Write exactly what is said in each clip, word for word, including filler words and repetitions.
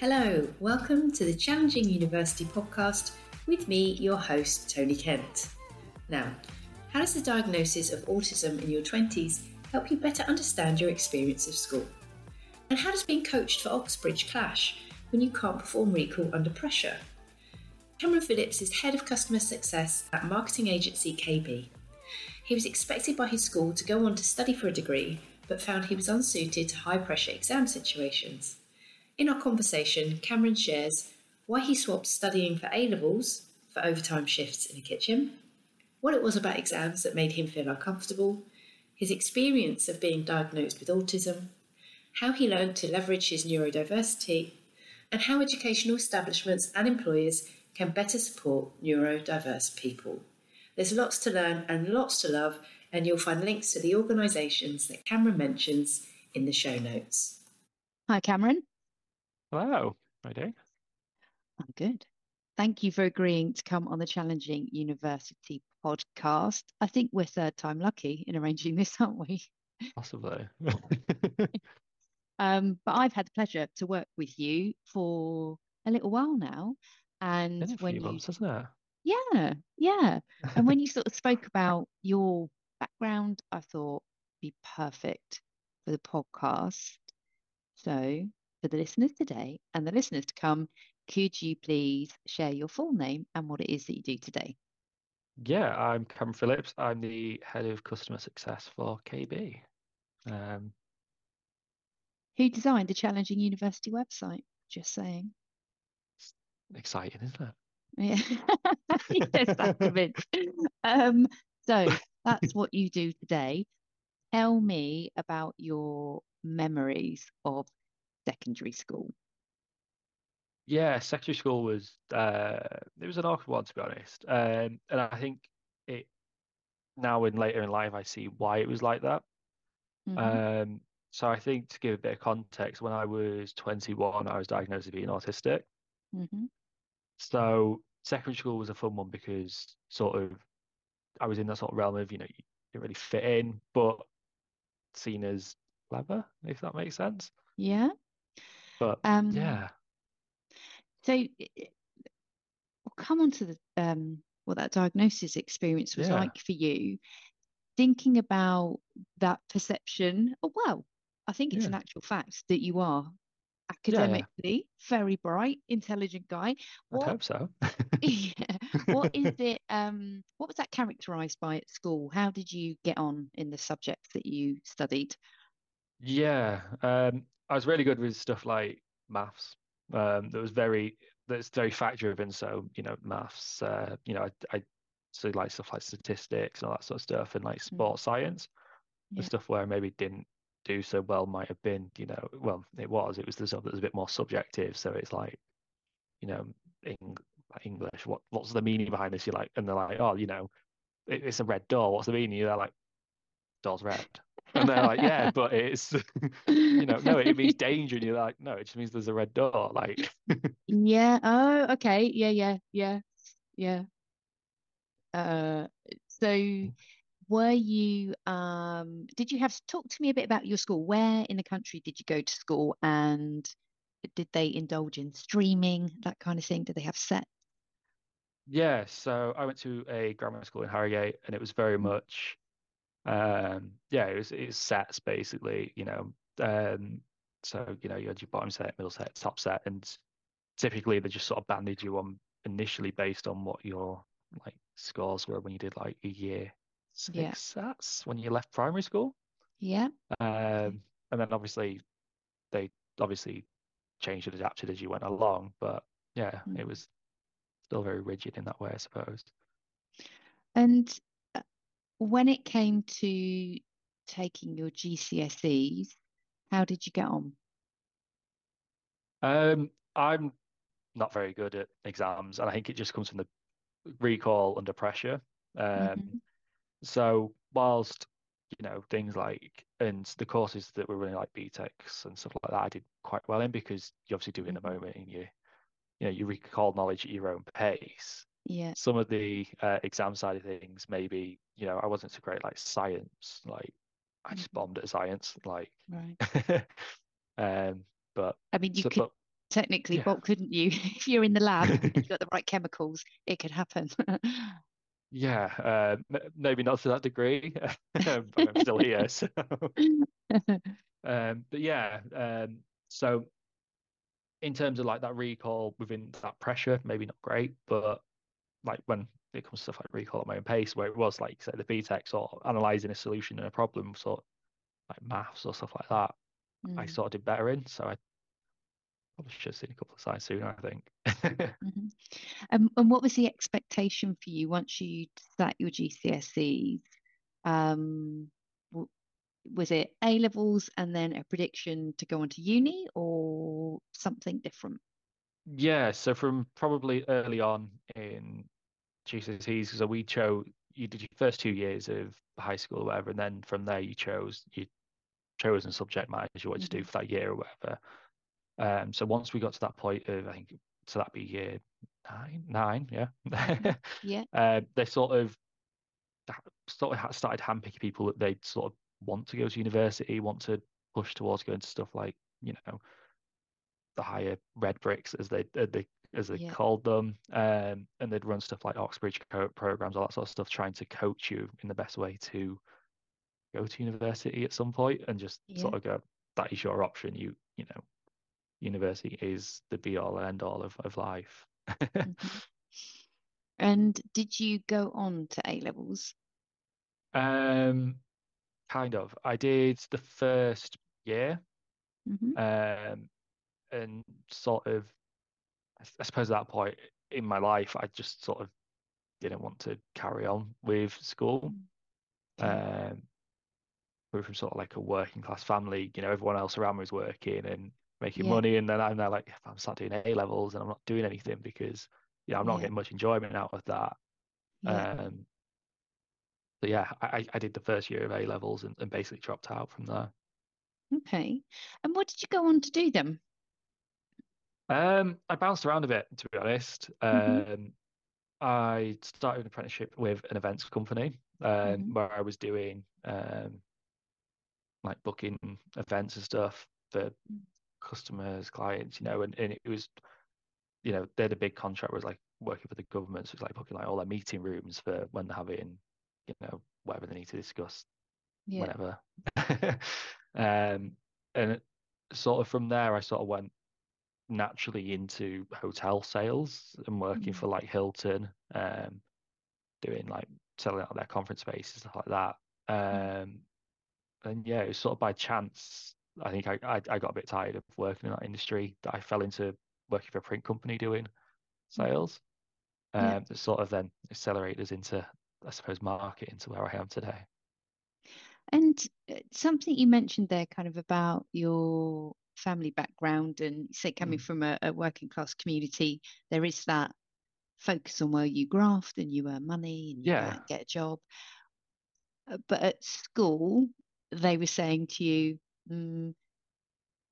Hello, welcome to the Challenging University podcast with me, your host, Tony Kent. Now, how does the diagnosis of autism in your twenties help you better understand your experience of school? And how does being coached for Oxbridge clash when you can't perform recall under pressure? Cameron Phillips is Head of Customer Success at marketing agency KAYBE. He was expected by his school to go on to study for a degree, but found he was unsuited to high-pressure exam situations. In our conversation, Cameron shares why he swapped studying for A-levels for overtime shifts in a kitchen, what it was about exams that made him feel uncomfortable, his experience of being diagnosed with autism, how he learned to leverage his neurodiversity, and how educational establishments and employers can better support neurodiverse people. There's lots to learn and lots to love, and you'll find links to the organisations that Cameron mentions in the show notes. Hi, Cameron. Hello. How are you doing? I'm good. Thank you for agreeing to come on the Challenging University podcast. I think we're third time lucky in arranging this, aren't we? Possibly. um, but I've had the pleasure to work with you for a little while now. And it's been a when few you... months, isn't it? Yeah, yeah. And when you sort of spoke about your background, I thought it'd be perfect for the podcast. So for the listeners today and the listeners to come, could you please share your full name and what it is that you do today? Yeah, I'm Cameron Phillips. I'm the Head of Customer Success for KAYBE. Um, Who designed the Challenging University website? Just saying. Exciting, isn't it? Yeah, yes, that's a bit. Um, so that's what you do today. Tell me about your memories of secondary school. Yeah, secondary school was uh, it was an awkward one, to be honest, um, and I think it now in later in life I see why it was like that. Mm-hmm. Um, so I think to give a bit of context, when I was twenty-one, I was diagnosed with being autistic. Mm-hmm. So secondary school was a fun one because sort of I was in that sort of realm of, you know, you didn't really fit in, but seen as clever, if that makes sense. Yeah. But um, yeah. So we'll come on to the um, what that diagnosis experience was yeah. like for you. Thinking about that perception, oh well, I think it's yeah. an actual fact that you are academically yeah, yeah. very bright, intelligent guy. What, I hope so. yeah, what is it? Um, what was that characterised by at school? How did you get on in the subjects that you studied? Yeah, um, I was really good with stuff like maths. Um, that was very that's very fact driven. So you know, maths. Uh, you know, I, I so like stuff like statistics and all that sort of stuff, and like sports mm. science, yeah. the stuff where I maybe didn't do so well might have been, you know, well, it was, it was the stuff that was a bit more subjective. So it's like, you know, in English, what, what's the meaning behind this? You're like, and they're like, oh, you know, it, it's a red door. What's the meaning? They're like, door's red. And they're like, yeah, but it's, you know, no, it means danger. And you're like, no, it just means there's a red door. Like, yeah. Oh, okay. Yeah, yeah, yeah, yeah. Uh, so... Were you, um, did you have, talk to me a bit about your school. Where in the country did you go to school, and did they indulge in streaming, that kind of thing? Did they have set? Yeah, so I went to a grammar school in Harrogate, and it was very much, um, yeah, it was, it was sets basically, you know. Um, so, you know, you had your bottom set, middle set, top set, and typically they just sort of banded you on initially based on what your like scores were when you did like a year. Six yeah. sats when you left primary school. Yeah. Um, and then obviously they obviously changed and adapted as you went along. But yeah, mm. it was still very rigid in that way, I suppose. And when it came to taking your G C S Es, how did you get on? Um, I'm not very good at exams, and I think it just comes from the recall under pressure. Um mm-hmm. So whilst, you know, things like, and the courses that were running like B TECs and stuff like that, I did quite well in because you obviously do it in the moment and you, you know, you recall knowledge at your own pace. Yeah. Some of the uh, exam side of things, maybe, you know, I wasn't so great, like science, like I just bombed at science, like. Right. um, but. I mean, you so, could but, technically, yeah. What couldn't you? If you're in the lab, if you've got the right chemicals, it could happen. Yeah, uh, maybe not to that degree, but I'm still here. So. um, but yeah, um, so in terms of like that recall within that pressure, maybe not great, but like when it comes to stuff like recall at my own pace, where it was like, say, the B TEC sort of analysing a solution and a problem, sort of like maths or stuff like that, mm. I sort of did better in. So I probably should have seen a couple of signs sooner, I think. mm-hmm. um, and what was the expectation for you once you sat your G C S Es? Um, was it A-levels and then a prediction to go on to uni or something different? Yeah, so from probably early on in G C S Es, so we chose, you did your first two years of high school or whatever, and then from there you chose your chosen subject matter you wanted mm-hmm. to do for that year or whatever. Um, so once we got to that point of, I think, so that'd be year nine, nine, yeah. yeah. Uh, they sort of sort of started handpicking people that they sort of want to go to university, want to push towards going to stuff like, you know, the higher red bricks as they uh, they as they yeah. called them, um, and they'd run stuff like Oxbridge co- programs, all that sort of stuff, trying to coach you in the best way to go to university at some point, and just yeah. sort of go, that is your option. You you know. University is the be all and end all of, of life. mm-hmm. And did you go on to A-levels? Um, kind of. I did the first year, mm-hmm. um, and sort of, I, I suppose at that point in my life, I just sort of didn't want to carry on with school. Mm-hmm. Um, we were from sort of like a working class family. You know, everyone else around me was working and making yeah. money, and then I'm now like, I'm start doing A levels and I'm not doing anything because yeah I'm not yeah. getting much enjoyment out of that. yeah. um so yeah I, I did the first year of A levels and, and basically dropped out from there. Okay. And what did you go on to do then? um I bounced around a bit, to be honest. um mm-hmm. I started an apprenticeship with an events company, um mm-hmm. where I was doing um like booking events and stuff for customers, clients, you know, and, and it was, you know, they had a big contract was like working for the government, so it's like booking like all their meeting rooms for when they're having, you know, whatever they need to discuss, yeah. whatever. um, and it, sort of from there, I sort of went naturally into hotel sales and working mm-hmm. for like Hilton, um, doing like selling out their conference spaces, stuff like that. Um, mm-hmm. And yeah, it was sort of by chance. I think I, I I got a bit tired of working in that industry that I fell into working for a print company doing sales. Um, yeah. That sort of then accelerated us into, I suppose, marketing to where I am today. And something you mentioned there kind of about your family background and say coming mm. from a, a working class community, there is that focus on where you graft and you earn money and you yeah. get a job. But at school, they were saying to you, Mm,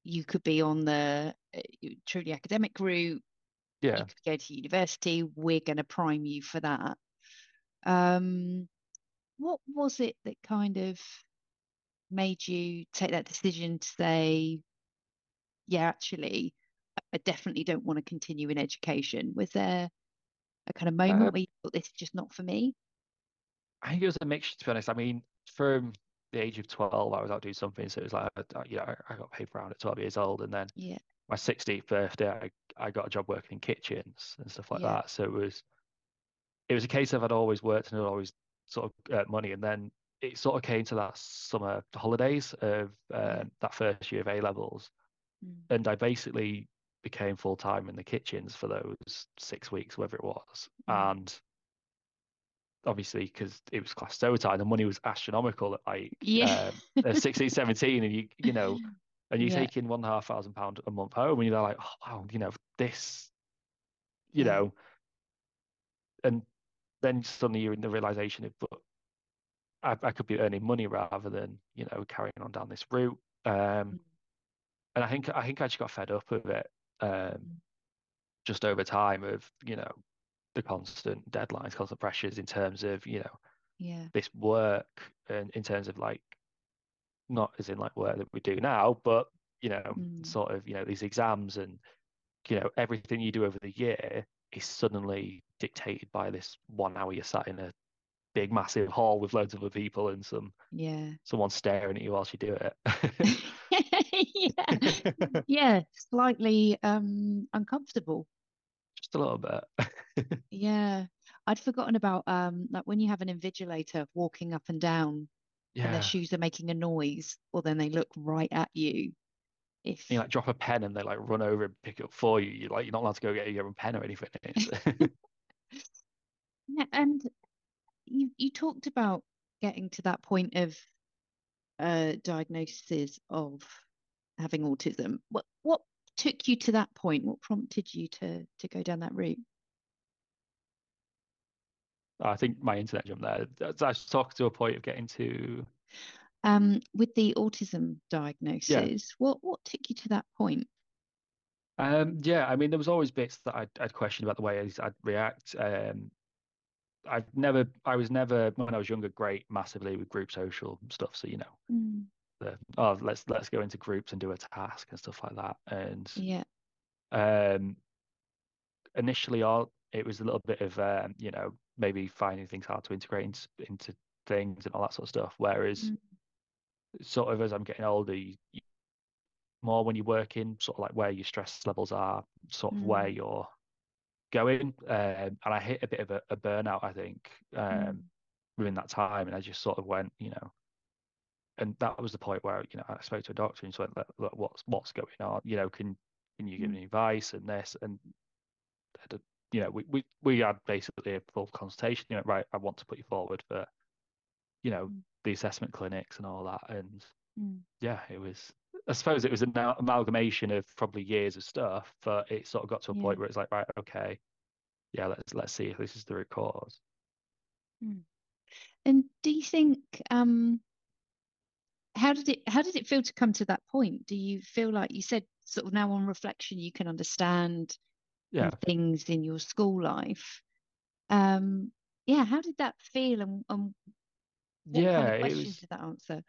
you could be on the uh, truly academic route. Yeah, you could go to university. We're going to prime you for that. Um, what was it that kind of made you take that decision to say, yeah, actually, I definitely don't want to continue in education? Was there a kind of moment um, where you thought, this is just not for me? I think it was a mixture, to be honest. I mean, from the age of twelve, I was out doing something, so it was like, you know, I got paid around at twelve years old, and then yeah. my sixteenth birthday, I, I got a job working in kitchens and stuff like yeah. that. So it was, it was a case of I'd always worked and I'd always sort of earned money, and then it sort of came to that summer holidays of uh, that first year of A levels, mm. and I basically became full time in the kitchens for those six weeks, whatever it was, mm. and obviously, because it was class overtime, the money was astronomical at like yeah. um, sixteen, seventeen, and you you know, and you yeah. take in one and a half thousand pound a month home, and you're like, oh, wow, you know, this, you yeah. know, and then suddenly you're in the realization of, but I, I could be earning money rather than, you know, carrying on down this route. Um, mm. And I think I think I just got fed up of it, um, just over time of, you know, the constant deadlines, constant pressures in terms of, you know, yeah, this work, and in terms of like, not as in like work that we do now, but, you know, mm. sort of, you know, these exams and you know, everything you do over the year is suddenly dictated by this one hour you're sat in a big massive hall with loads of other people and some yeah someone staring at you whilst you do it. yeah yeah slightly um uncomfortable, just a little bit. yeah I'd forgotten about um like when you have an invigilator walking up and down yeah. and their shoes are making a noise, or then they look right at you. If you like drop a pen and they like run over and pick it up for you, you're like, you're not allowed to go get your own pen or anything. yeah, and You you talked about getting to that point of uh, diagnosis of having autism. What what took you to that point? What prompted you to to go down that route? I think my internet jumped there. That's, I was talking to a point of getting to um, with the autism diagnosis. Yeah. What what took you to that point? Um, yeah, I mean, there was always bits that I'd, I'd question about the way I'd, I'd react. Um, I've never, I was never, when I was younger, great massively with group social stuff. So, you know, mm. the, oh, let's, let's go into groups and do a task and stuff like that. And yeah, um, initially all, it was a little bit of, um, you know, maybe finding things hard to integrate in, into things and all that sort of stuff. Whereas mm. sort of as I'm getting older, you, more when you work in sort of like where your stress levels are, sort of mm. where you're going, um, and I hit a bit of a, a burnout, I think, um, mm. within that time, and I just sort of went, you know, and that was the point where, you know, I spoke to a doctor and she went, look, look, what's what's going on? You know, can can you give me advice and this and, you know, we we we had basically a full consultation. You know, right, I want to put you forward for, you know, mm. the assessment clinics and all that, and mm. yeah, it was. I suppose it was an amalgamation of probably years of stuff, but it sort of got to a yeah. point where it's like, right, okay, yeah, let's let's see if this is the root cause. And do you think, um, how did it how did it feel to come to that point? Do you feel like you said sort of now on reflection you can understand yeah. things in your school life? Um, yeah, how did that feel, and, and what yeah, kind of questions it was... did that answer?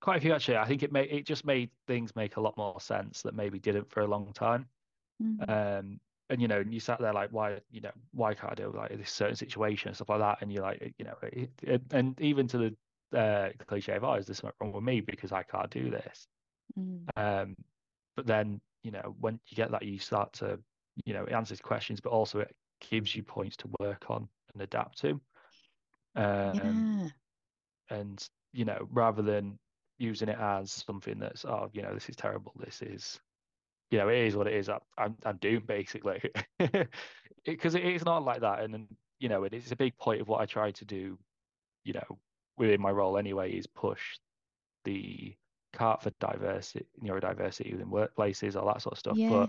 Quite a few, actually. I think it made it just made things make a lot more sense that maybe didn't for a long time. Mm-hmm. Um, and you know, you sat there like, why, you know, why can't I do like this certain situation and stuff like that? And you're like, you know, it, it, and even to the uh, cliche of, oh, is this wrong with me because I can't do this? Mm-hmm. Um, but then, you know, when you get that, you start to, you know, it answers questions, but also it gives you points to work on and adapt to. Um, yeah. And you know, rather than using it as something that's, oh, you know, this is terrible, this is, you know, it is what it is, I'm, I'm doomed, basically. Because it, it is not like that. And, and you know, it, it's a big point of what I try to do, you know, within my role anyway, is push the cart for diversity, neurodiversity within workplaces, all that sort of stuff. Yeah.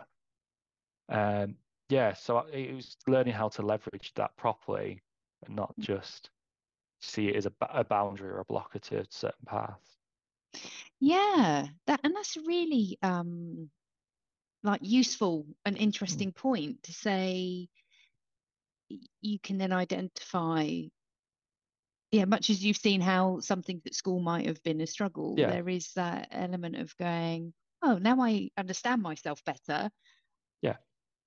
But, um, yeah, so it was learning how to leverage that properly and not just see it as a, a boundary or a blocker to certain paths. Yeah, that and that's really um like useful and interesting point to say. You can then identify, yeah, much as you've seen how something at school might have been a struggle, yeah. there is that element of going, oh, now I understand myself better. Yeah,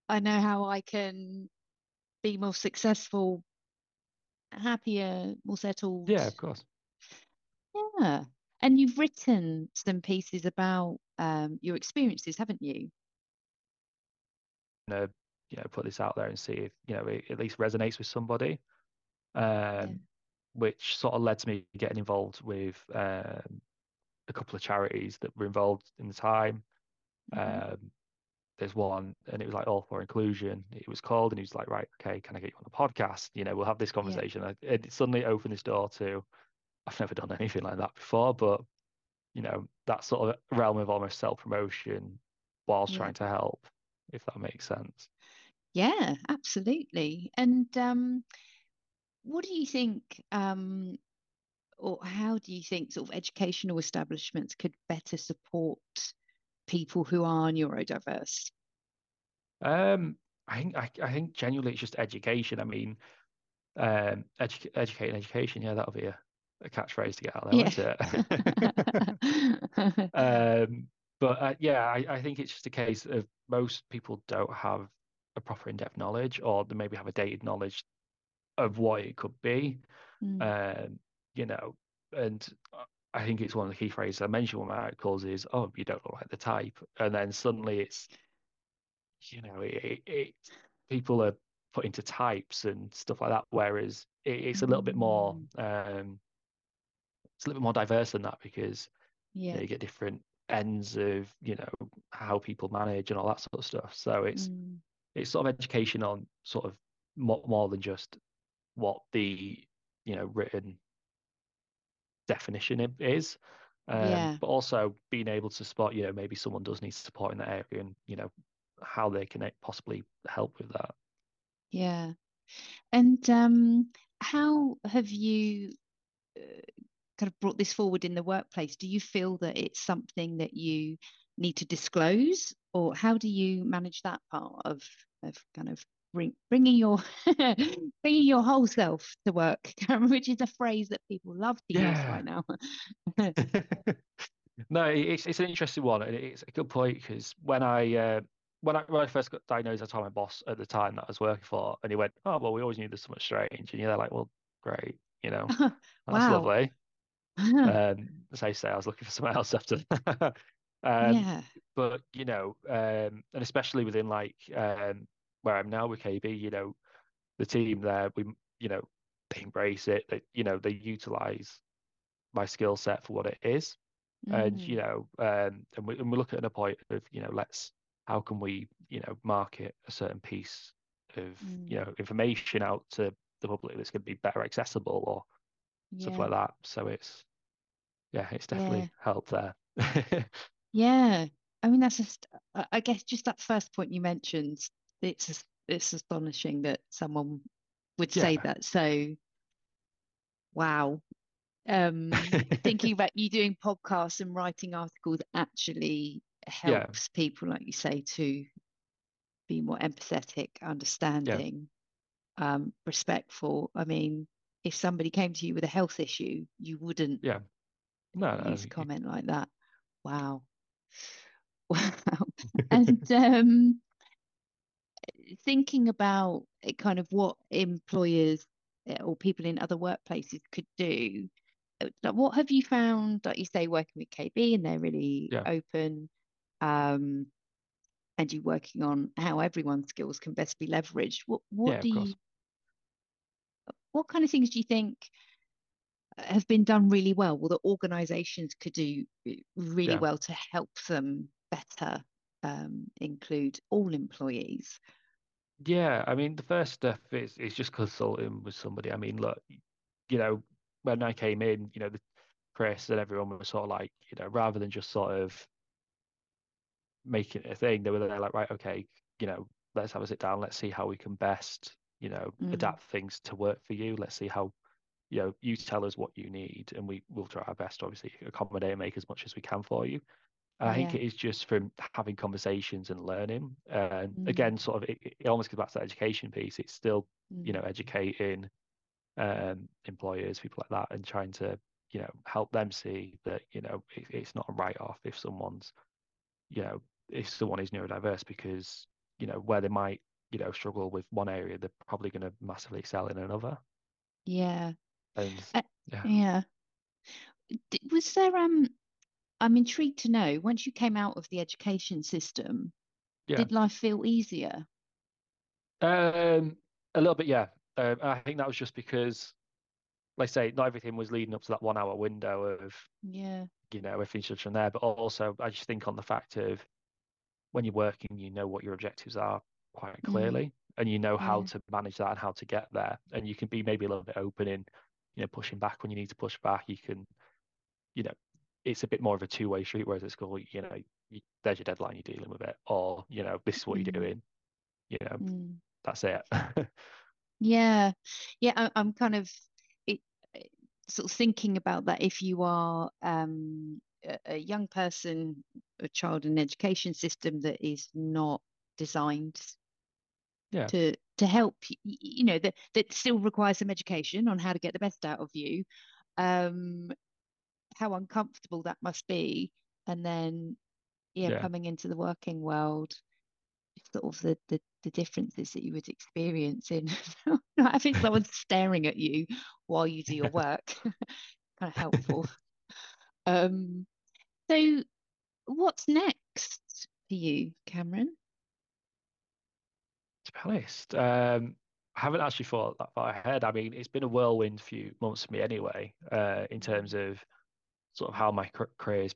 I know how I can be more successful, happier, more settled. Yeah, of course. Yeah. And you've written some pieces about um, your experiences, haven't you? I'm gonna, you know, put this out there and see if, you know, it at least resonates with somebody, um, yeah. which sort of led to me getting involved with um, a couple of charities that were involved in the time. Mm-hmm. Um, there's one, and it was like All for Inclusion, it was called, and he was like, right, okay, can I get you on a podcast? You know, we'll have this conversation. Yeah. And it suddenly opened this door to, I've never done anything like that before, but, you know, that sort of realm of almost self-promotion whilst yeah. trying to help, if that makes sense. Yeah, absolutely. And um, what do you think, um, or how do you think sort of educational establishments could better support people who are neurodiverse? Um, I think, I, I think genuinely it's just education. I mean, um, edu- educate and education, yeah, that'll be a, a catchphrase to get out there, yeah. isn't it? um, But uh, yeah, I, I think it's just a case of most people don't have a proper in-depth knowledge, or they maybe have a dated knowledge of what it could be. Mm. Um, you know, and I think it's one of the key phrases I mentioned in my articles is, oh, you don't look like the type. And then suddenly it's, you know, it, it people are put into types and stuff like that, whereas it, it's a little bit more, um, it's a little bit more diverse than that, because yeah. you know, you get different ends of, you know, how people manage and all that sort of stuff. So it's mm. it's sort of education on sort of more, more than just what the, you know, written definition is, um, yeah. but also being able to spot, you know, maybe someone does need support in that area, and you know how they can possibly help with that. Yeah. And um how have you uh, kind of brought this forward in the workplace? Do you feel that it's something that you need to disclose, or how do you manage that part of of kind of bring, bringing your bringing your whole self to work, which is a phrase that people love to yeah. use right now? No, it's it's an interesting one, and it's a good point, because when I uh, when I when I first got diagnosed, I told my boss at the time that I was working for, and he went, "Oh well, we always knew there's something strange," and you're like, "Well, great, you know, that's wow. lovely." um as I say, I was looking for something else after that. um, yeah. But you know, um, and especially within like um, where I'm now with K B, you know, the team there, we you know they embrace it. They, you know, they utilize my skill set for what it is, mm-hmm. and you know, um, and we and we look at a point of, you know, let's how can we you know market a certain piece of mm. you know information out to the public that's going to be better accessible or yeah. stuff like that. So it's yeah it's definitely yeah. helped there. Yeah, I mean, that's just, I guess just that first point you mentioned, it's it's astonishing that someone would yeah. say that. So wow. Um thinking about you doing podcasts and writing articles actually helps yeah. people, like you say, to be more empathetic, understanding, yeah. um respectful. I mean, if somebody came to you with a health issue, you wouldn't yeah. no, no, use a comment like that. Wow. Wow. And um, thinking about kind of what employers or people in other workplaces could do, what have you found, like you say, working with K B, and they're really yeah. open, um, and you working on how everyone's skills can best be leveraged? What, what yeah, do you... What kind of things do you think have been done really well, or that organisations could do really yeah. well to help them better um, include all employees? Yeah, I mean, the first stuff is is just consulting with somebody. I mean, look, you know, when I came in, you know, the, Chris and everyone were sort of like, you know, rather than just sort of making it a thing, they were there like, right, okay, you know, let's have a sit down, let's see how we can best, you know, mm. adapt things to work for you. Let's see how, you know, you tell us what you need, and we will try our best to obviously accommodate and make as much as we can for you. And I yeah. think it is just from having conversations and learning. And mm. again, sort of, it, it almost goes back to that education piece. It's still, mm. you know, educating um, employers, people like that, and trying to, you know, help them see that, you know, it, it's not a write-off if someone's, you know, if someone is neurodiverse, because, you know, where they might, you know, struggle with one area, they're probably going to massively excel in another. Yeah. And, uh, yeah. yeah. Was there, um, I'm intrigued to know, once you came out of the education system, yeah. did life feel easier? Um, a little bit, yeah. Um, I think that was just because, like I say, not everything was leading up to that one hour window of, yeah, you know, everything's just from there. But also, I just think on the fact of when you're working, you know what your objectives are quite clearly, mm. and you know how yeah. to manage that and how to get there, and you can be maybe a little bit open in, you know, pushing back when you need to push back. You can, you know, it's a bit more of a two-way street, whereas at school, you know, you, there's your deadline, you're dealing with it, or, you know, this is what mm. you're doing, you know, mm. that's it. yeah yeah I, I'm kind of it, sort of thinking about that. If you are um a, a young person, a child in an education system that is not designed yeah. to to help, you know, that that still requires some education on how to get the best out of you, um how uncomfortable that must be. And then yeah, yeah. coming into the working world, sort of the, the, the differences that you would experience in not having someone staring at you while you do your work. Kind of helpful. Um, so what's next for you, Cameron? To be honest, um, I haven't actually thought that far ahead. I mean, it's been a whirlwind few months for me anyway, uh, in terms of sort of how my career's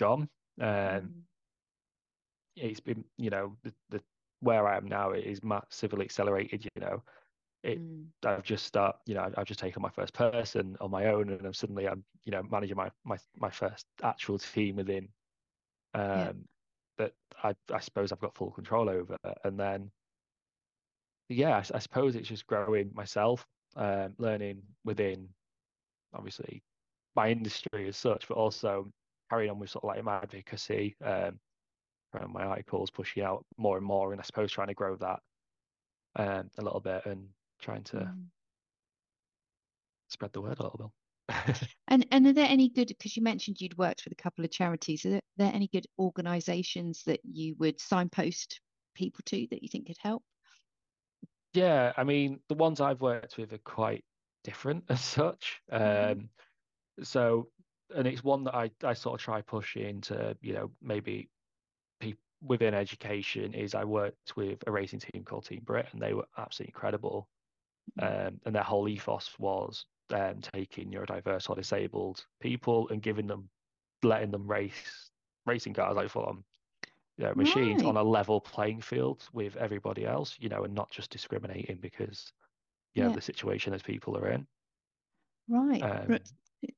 gone. Um, mm. It's been, you know, the, the where I am now is massively accelerated. You know, it. Mm. I've just start, you know, I've, I've just taken my first person on my own, and I'm suddenly I'm, you know, managing my my my first actual team within. Um, yeah. That I I suppose I've got full control over, and then. Yeah, I, I suppose it's just growing myself, um, learning within, obviously, my industry as such, but also carrying on with sort of like my advocacy, um, around my articles, pushing out more and more, and I suppose trying to grow that um, a little bit and trying to mm. spread the word a little bit. and and are there any good? Because you mentioned you'd worked with a couple of charities. Are there, there any good organisations that you would signpost people to that you think could help? Yeah, I mean, the ones I've worked with are quite different as such. Um, so, and it's one that I, I sort of try pushing to, you know, maybe people within education is I worked with a racing team called Team Brit, and they were absolutely incredible. Um, and their whole ethos was um, taking neurodiverse or disabled people and giving them, letting them race racing cars like full on. You know, machines right. on a level playing field with everybody else, you know, and not just discriminating because, you know, yeah. the situation that people are in. Right. Um,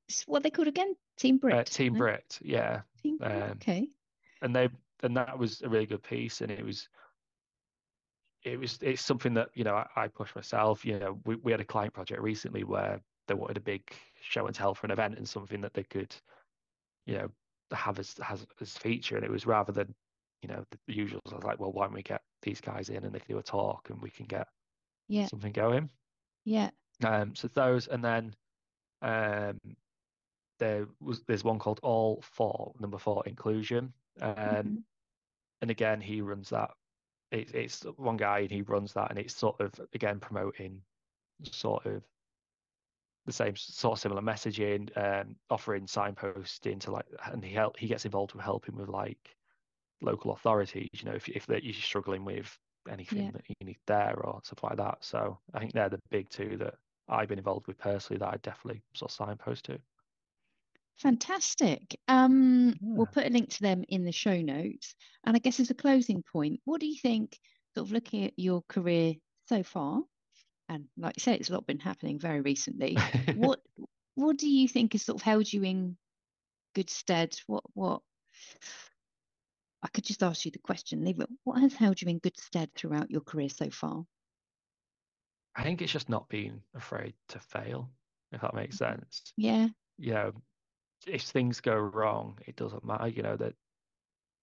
it's what they called again, Team Brit. Uh, Team Brit, yeah. Team Brit, um, okay. And they and that was a really good piece, and it was, it was it's something that, you know, I, I pushed myself. You know, we we had a client project recently where they wanted a big show and tell for an event and something that they could, you know, have as as, as feature, and it was rather than you know, the usuals. I was like, well, why don't we get these guys in and they can do a talk and we can get yeah. something going. Yeah. Um. So those, and then um, there was there's one called All Four, number four Inclusion. Um, mm-hmm. And again, he runs that. It, it's one guy and he runs that, and it's sort of again promoting sort of the same sort of similar messaging, um, offering signposting to like, and he help he gets involved with helping with like. Local authorities, you know, if if you're struggling with anything yeah. that you need there or stuff like that. So I think they're the big two that I've been involved with personally that I definitely sort of signpost to. Fantastic. Um, yeah. We'll put a link to them in the show notes. And I guess as a closing point, what do you think, sort of looking at your career so far, and like you said, it's a lot been happening very recently. what what do you think has sort of held you in good stead? What what? I could just ask you the question, leave it. What has held you in good stead throughout your career so far? I think it's just not being afraid to fail, if that makes sense. Yeah. You know, if things go wrong, it doesn't matter. You know, that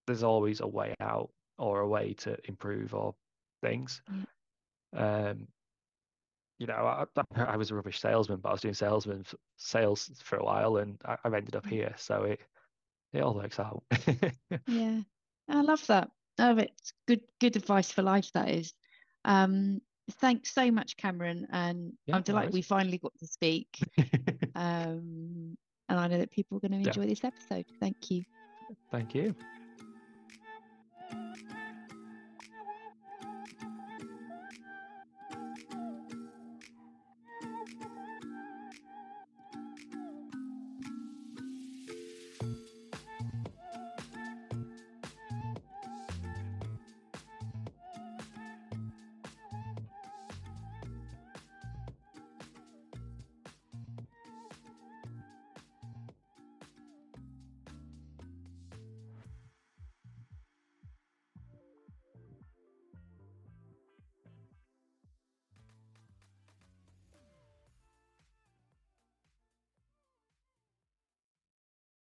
there's always a way out or a way to improve or things. Yeah. Um, you know, I, I was a rubbish salesman, but I was doing salesman sales for a while, and I, I've ended up here. So it it all works out. Yeah. I love that. Oh, it's good, good advice for life, that is. Um, thanks so much, Cameron. And yeah, I'm delighted we finally got to speak. um, and I know that people are going to enjoy yeah. this episode. Thank you. Thank you.